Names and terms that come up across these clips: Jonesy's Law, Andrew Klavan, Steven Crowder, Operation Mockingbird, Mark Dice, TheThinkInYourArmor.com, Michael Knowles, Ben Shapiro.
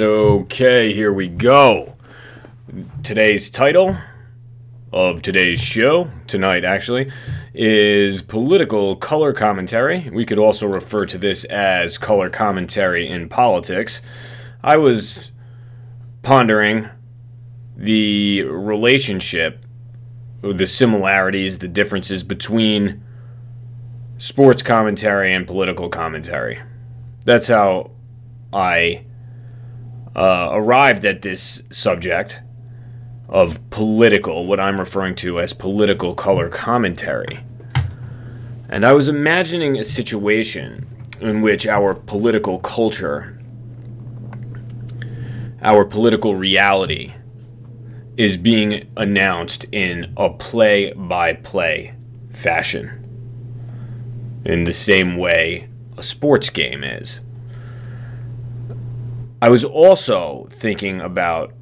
Okay, here we go. Today's title of today's show, tonight actually, is Political Color Commentary. We could also refer to this as color commentary in politics. I was pondering the relationship, the similarities, the differences between sports commentary and political commentary. That's how I arrived at this subject of political, what I'm referring to as political color commentary. And I was imagining a situation in which our political culture, our political reality, is being announced in a play-by-play fashion, in the same way a sports game is. I was also thinking about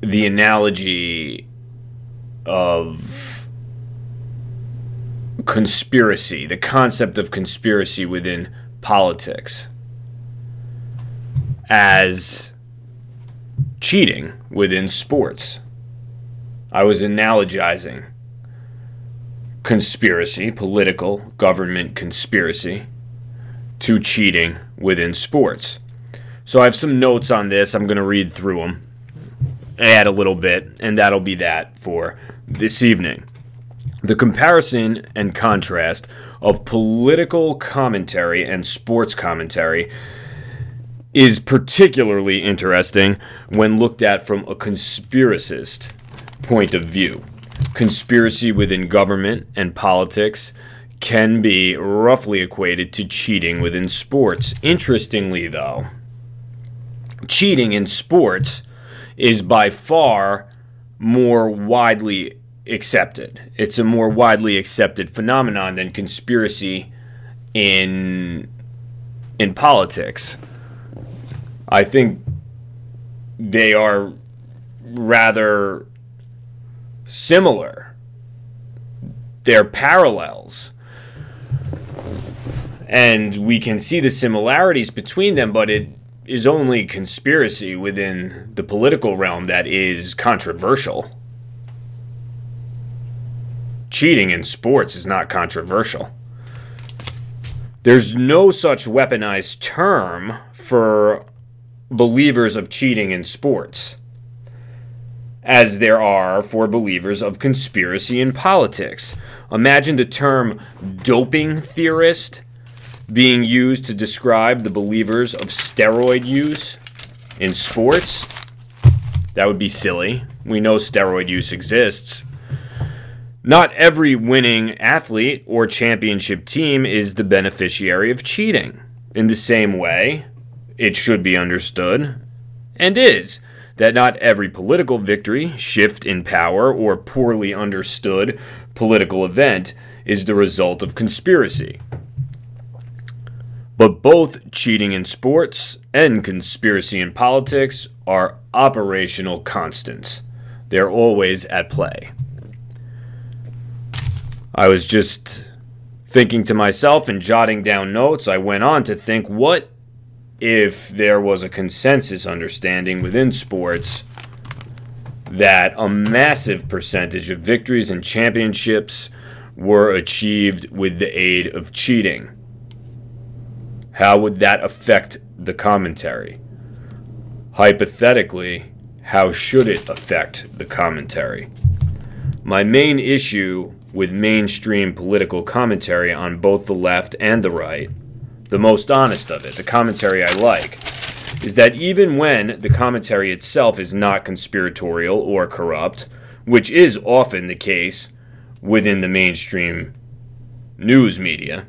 the analogy of conspiracy, the concept of conspiracy within politics, as cheating within sports. I was analogizing conspiracy, political, government conspiracy, to cheating within sports. So I have some notes on this. I'm going to read through them, add a little bit, and that'll be that for this evening. The comparison and contrast of political commentary and sports commentary is particularly interesting when looked at from a conspiracist point of view. Conspiracy within government and politics can be roughly equated to cheating within sports. Interestingly, though, cheating in sports is by far more widely accepted. It's a more widely accepted phenomenon than conspiracy in politics. I think they are rather similar. They're parallels. And we can see the similarities between them, but it is only conspiracy within the political realm that is controversial. Cheating in sports is not controversial. There's no such weaponized term for believers of cheating in sports as there are for believers of conspiracy in politics. Imagine the term doping theorist being used to describe the believers of steroid use in sports. That would be silly. We know steroid use exists. Not every winning athlete or championship team is the beneficiary of cheating. In the same way, it should be understood, and is, that not every political victory, shift in power, or poorly understood political event is the result of conspiracy. But both cheating in sports and conspiracy in politics are operational constants. They're always at play. I was just thinking to myself and jotting down notes. I went on to think, what if there was a consensus understanding within sports that a massive percentage of victories and championships were achieved with the aid of cheating? How would that affect the commentary? Hypothetically, how should it affect the commentary? My main issue with mainstream political commentary on both the left and the right, the most honest of it, the commentary I like, is that even when the commentary itself is not conspiratorial or corrupt, which is often the case within the mainstream news media,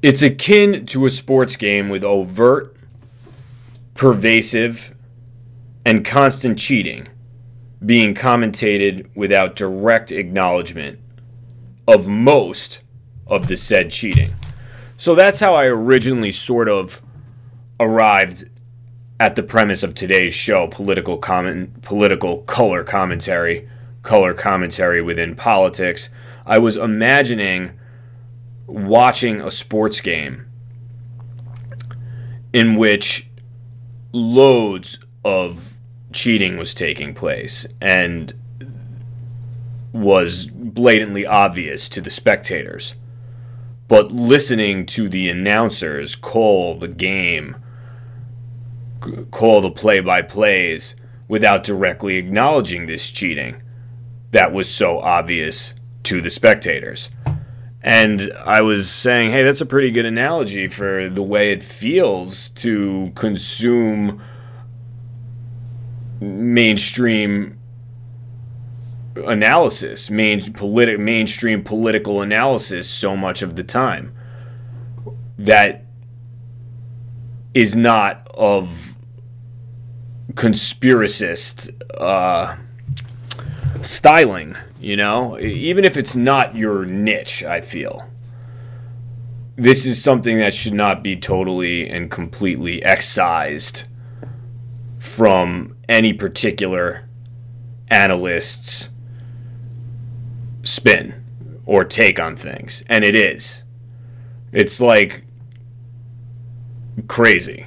it's akin to a sports game with overt, pervasive, and constant cheating being commentated without direct acknowledgement of most of the said cheating. So that's how I originally sort of arrived at the premise of today's show, political color commentary within politics. I was imagining watching a sports game in which loads of cheating was taking place and was blatantly obvious to the spectators. But listening to the announcers call the game, call the play-by-plays, without directly acknowledging this cheating that was so obvious to the spectators. And I was saying, hey, that's a pretty good analogy for the way it feels to consume mainstream analysis, mainstream political analysis so much of the time that is not of conspiracist styling, you know, even if it's not your niche. I feel this is something that should not be totally and completely excised from any particular analyst's spin or take on things. And it is. It's like crazy.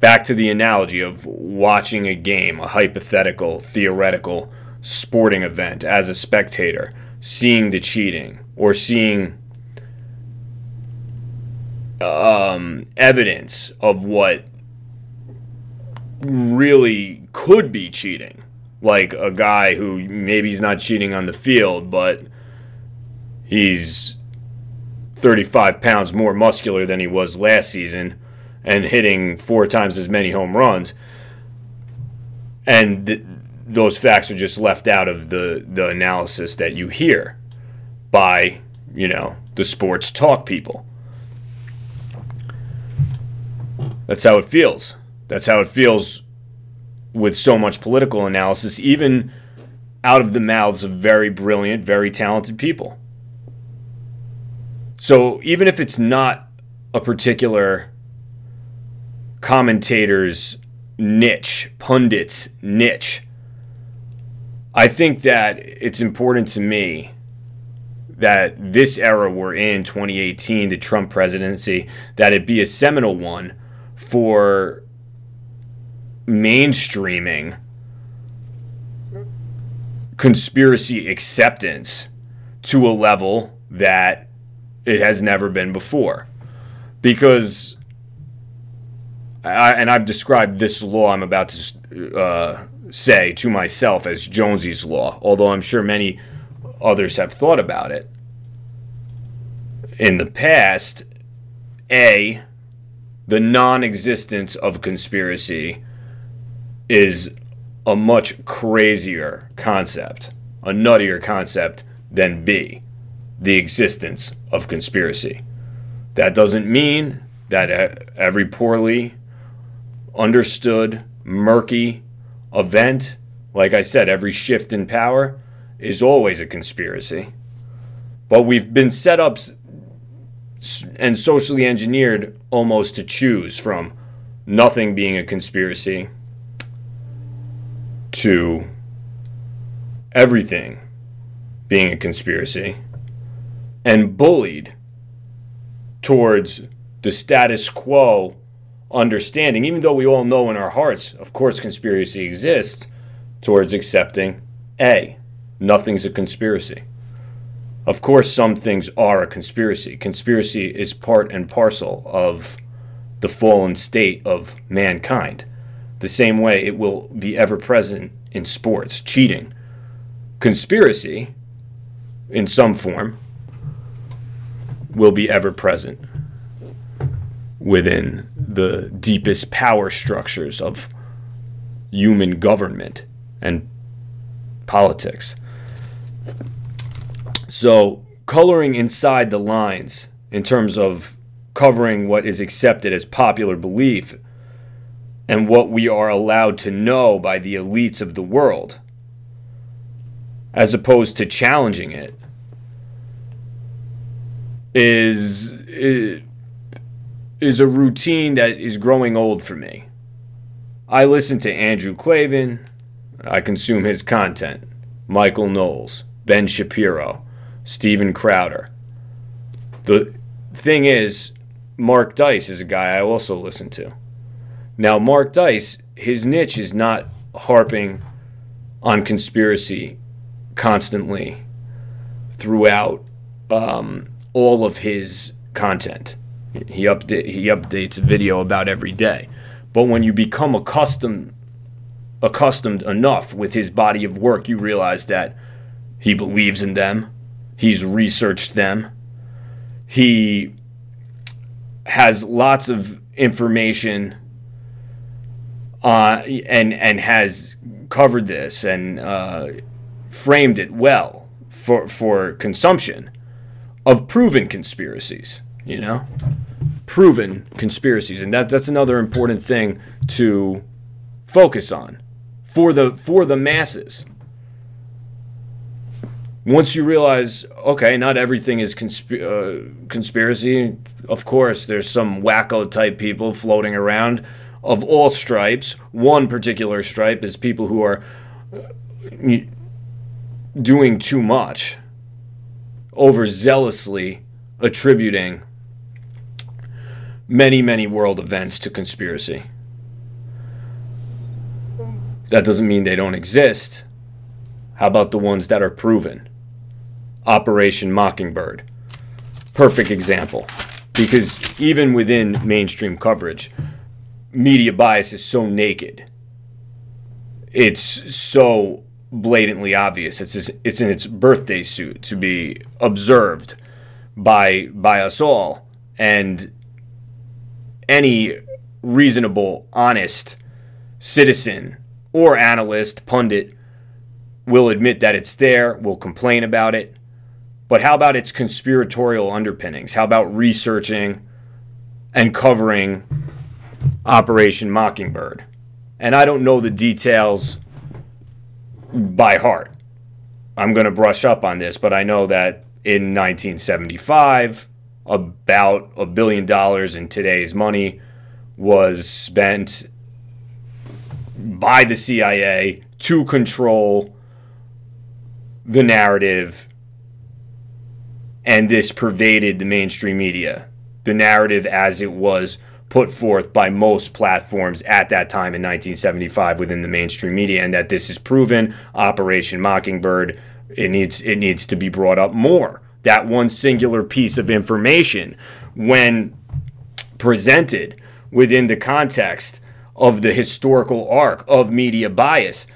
Back to the analogy of watching a game, a hypothetical, theoretical sporting event as a spectator, seeing the cheating or seeing evidence of what really could be cheating. Like a guy who maybe he's not cheating on the field, but he's 35 pounds more muscular than he was last season and hitting 4 times as many home runs. And those facts are just left out of the analysis that you hear by, you know, the sports talk people. That's how it feels. That's how it feels with so much political analysis, even out of the mouths of very brilliant, very talented people. So even if it's not a particular commentator's niche, pundit's niche, I think that it's important to me that this era we're in, 2018, the Trump presidency, that it be a seminal one for mainstreaming conspiracy acceptance to a level that it has never been before. Because I've described this law I'm about to say to myself as Jonesy's Law, although I'm sure many others have thought about it in the past. A, the non-existence of conspiracy is a much crazier concept, a nuttier concept than B, the existence of conspiracy. That doesn't mean that every poorly understood, murky event, like I said, every shift in power is always a conspiracy. But we've been set up and socially engineered almost to choose from nothing being a conspiracy to everything being a conspiracy, and bullied towards the status quo understanding, even though we all know in our hearts, of course, conspiracy exists, towards accepting A, nothing's a conspiracy. Of course, some things are a conspiracy. Conspiracy is part and parcel of the fallen state of mankind. The same way it will be ever present in sports, cheating. Conspiracy, in some form, will be ever present within the deepest power structures of human government and politics. So, coloring inside the lines in terms of covering what is accepted as popular belief and what we are allowed to know by the elites of the world, as opposed to challenging it, is a routine that is growing old for me. I listen to Andrew Klavan. I consume his content. Michael Knowles, Ben Shapiro, Steven Crowder. The thing is, Mark Dice is a guy I also listen to. Now, Mark Dice, his niche is not harping on conspiracy constantly throughout all of his content. He updates a video about every day. But when you become accustomed enough with his body of work, you realize that he believes in them. He's researched them. He has lots of information and has covered this and framed it well for consumption of proven conspiracies, you know? Proven conspiracies. And that's another important thing to focus on for the masses. Once you realize, okay, not everything is conspiracy. Of course, there's some wacko-type people floating around of all stripes. One particular stripe is people who are doing too much, overzealously attributing many, many world events to conspiracy. That doesn't mean they don't exist. How about the ones that are proven? Operation Mockingbird. Perfect example. Because even within mainstream coverage, media bias is so naked. It's so blatantly obvious. It's in its birthday suit to be observed by us all. And any reasonable, honest citizen or analyst, pundit, will admit that it's there, will complain about it. But how about its conspiratorial underpinnings? How about researching and covering Operation Mockingbird? And I don't know the details by heart. I'm going to brush up on this, but I know that in 1975, about $1 billion in today's money was spent by the CIA to control the narrative, and this pervaded the mainstream media. The narrative as it was put forth by most platforms at that time in 1975 within the mainstream media, and that this is proven. Operation Mockingbird, it needs to be brought up more. That one singular piece of information, when presented within the context of the historical arc of media bias,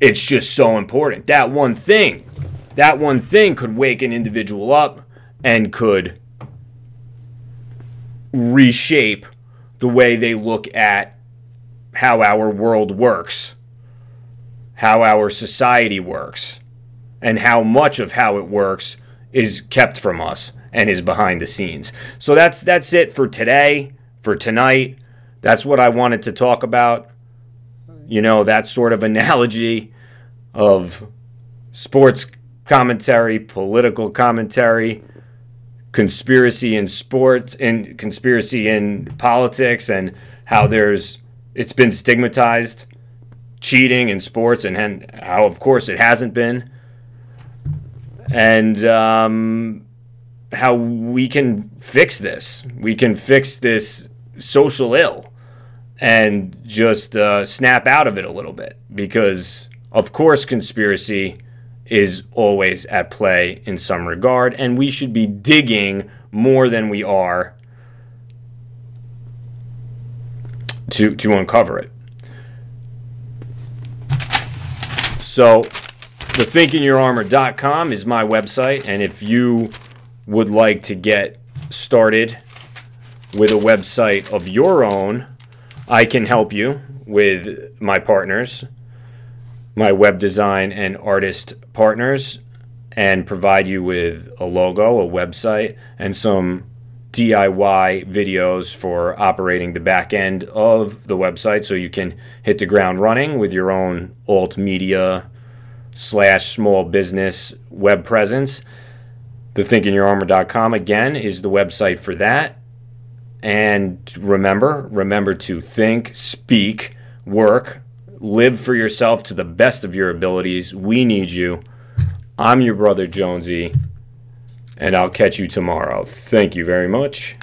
it's just so important. That one thing could wake an individual up and could reshape the way they look at how our world works, how our society works, and how much of how it works is kept from us and is behind the scenes. So that's it for today, for tonight. That's what I wanted to talk about. You know, that sort of analogy of sports commentary, political commentary, conspiracy in sports, and conspiracy in politics, and how it's been stigmatized, cheating in sports, and how, of course, it hasn't been, and how we can fix this. We can fix this social ill and just snap out of it a little bit, because of course conspiracy is always at play in some regard, and we should be digging more than we are to uncover it. So TheThinkInYourArmor.com is my website, and if you would like to get started with a website of your own, I can help you with my partners, my web design and artist partners, and provide you with a logo, a website, and some DIY videos for operating the back end of the website, so you can hit the ground running with your own alt media / small business web presence. TheThinkInYourArmor.com, again, is the website for that. And remember to think, speak, work, live for yourself to the best of your abilities. We need you. I'm your brother Jonesy. and I'll catch you tomorrow. Thank you very much.